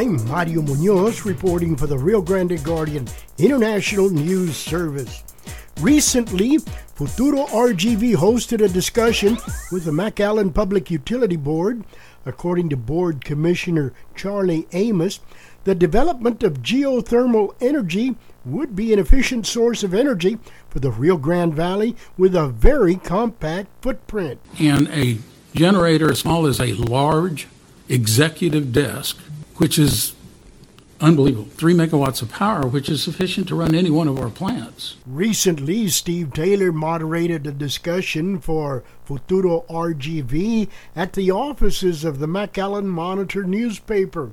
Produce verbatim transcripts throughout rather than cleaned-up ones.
I'm Mario Munoz reporting for the Rio Grande Guardian International News Service. Recently, Futuro R G V hosted a discussion with the McAllen Public Utility Board. According to Board Commissioner Charlie Amos, the development of geothermal energy would be an efficient source of energy for the Rio Grande Valley with a very compact footprint. And a generator as small as a large executive desk, which is unbelievable. Three megawatts of power, which is sufficient to run any one of our plants. Recently, Steve Taylor moderated a discussion for Futuro R G V at the offices of the McAllen Monitor newspaper.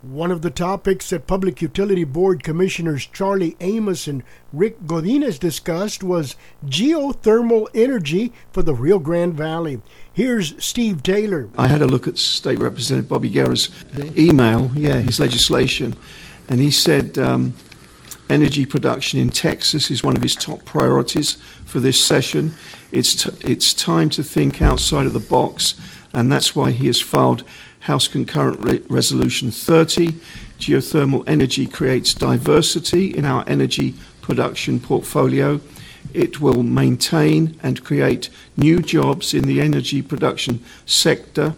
One of the topics that Public Utility Board Commissioners Charlie Amos and Rick Godinez discussed was geothermal energy for the Rio Grande Valley. Here's Steve Taylor. I had a look at State Representative Bobby Guerra's email, yeah, his legislation, and he said um, energy production in Texas is one of his top priorities for this session. It's t- it's time to think outside of the box, and that's why he has filed House Concurrent Re- Resolution thirty. Geothermal energy creates diversity in our energy production portfolio. It will maintain and create new jobs in the energy production sector.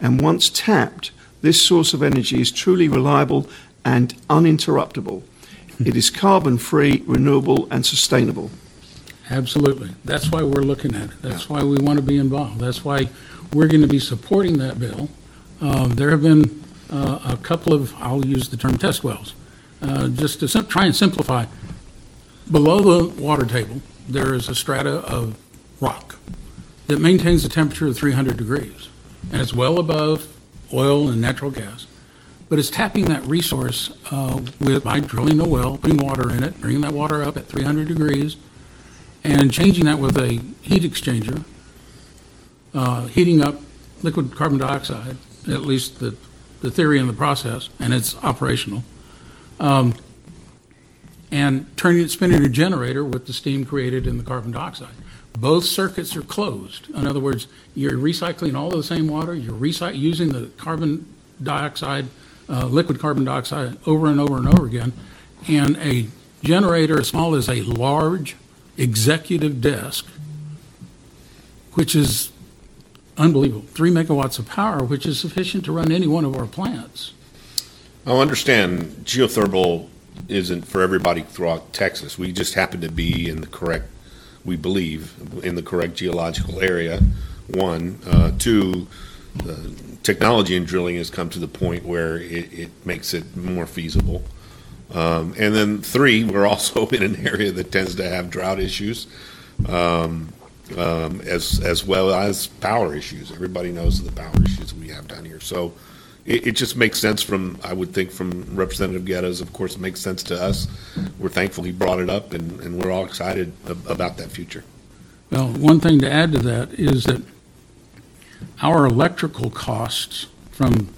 And once tapped, this source of energy is truly reliable and uninterruptible. It is carbon-free, renewable, and sustainable. Absolutely. That's why we're looking at it. That's why we want to be involved. That's why we're going to be supporting that bill. Uh, there have been uh, a couple of, I'll use the term test wells, uh, just to sim- try and simplify. Below the water table, there is a strata of rock that maintains a temperature of three hundred degrees, and it's well above oil and natural gas, but it's tapping that resource uh, with by drilling a well, putting water in it, bringing that water up at three hundred degrees, and changing that with a heat exchanger, uh, heating up liquid carbon dioxide, at least the, the theory and the process, and it's operational. Um, and turning it, spinning a generator with the steam created in the carbon dioxide. Both circuits are closed. In other words, you're recycling all of the same water, you're recy- using the carbon dioxide, uh, liquid carbon dioxide over and over and over again, and a generator as small as a large executive desk, which is unbelievable. Three megawatts of power, which is sufficient to run any one of our plants. I understand geothermal isn't for everybody throughout Texas. We just happen to be in the correct, we believe, in the correct geological area, one. Uh, two, uh, technology in drilling has come to the point where it, it makes it more feasible. Um, and then three, we're also in an area that tends to have drought issues. Um, Um, as as well as power issues. Everybody knows the power issues we have down here. So it, it just makes sense from, I would think, from Representative Guerra's, of course, it makes sense to us. We're thankful he brought it up, and, and we're all excited ab- about that future. Well, one thing to add to that is that our electrical costs from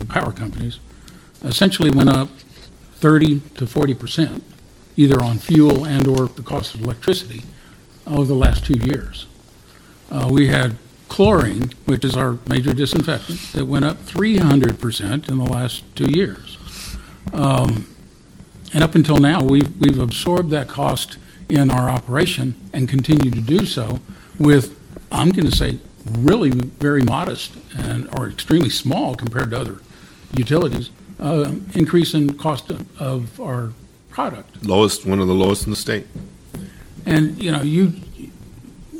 the power companies essentially went up thirty to forty percent, either on fuel and or the cost of electricity, over the last two years. Uh, we had chlorine, which is our major disinfectant, that went up three hundred percent in the last two years. Um, and up until now, we've, we've absorbed that cost in our operation and continue to do so with, I'm going to say, really very modest and or extremely small compared to other utilities, uh, increase in cost of, of our product. Lowest, one of the lowest in the state. And, you know, you,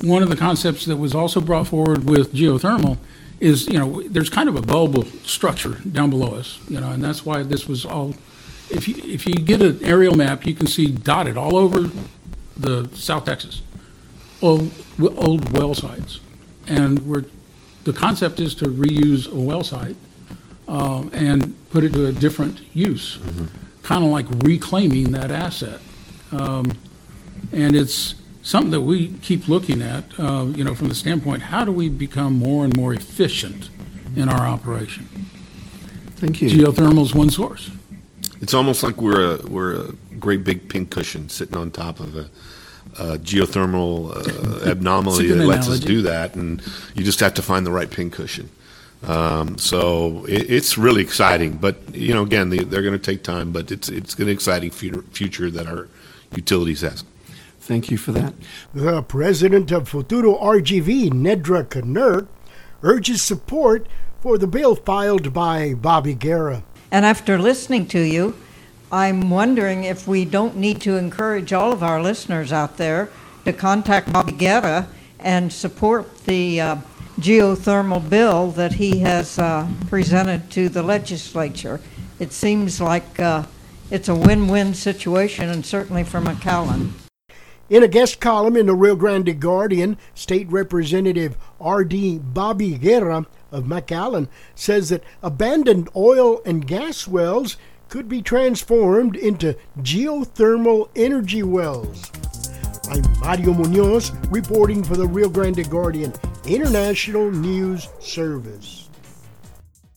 one of the concepts that was also brought forward with geothermal is, you know, there's kind of a bulbal structure down below us, you know, and that's why this was all, if you, if you get an aerial map, you can see dotted all over the South Texas, old, old well sites. And we're, the concept is to reuse a well site um, and put it to a different use, mm-hmm. kind of like reclaiming that asset. Um, And it's something that we keep looking at, uh, you know, from the standpoint, how do we become more and more efficient in our operation? Thank you. Geothermal is one source. It's almost like we're a, we're a great big pincushion sitting on top of a, a geothermal uh, anomaly that lets analogy. us do that, and you just have to find the right pincushion. Um, so it, it's really exciting. But, you know, again, they, they're going to take time, but it's it's going to be an exciting future that our utilities has. Thank you for that. The president of Futuro R G V, Nedra Kinerk, urges support for the bill filed by Bobby Guerra. And after listening to you, I'm wondering if we don't need to encourage all of our listeners out there to contact Bobby Guerra and support the uh, geothermal bill that he has uh, presented to the legislature. It seems like uh, it's a win-win situation, and certainly for McAllen. In a guest column in the Rio Grande Guardian, State Representative R D Bobby Guerra of McAllen says that abandoned oil and gas wells could be transformed into geothermal energy wells. I'm Mario Munoz, reporting for the Rio Grande Guardian International News Service.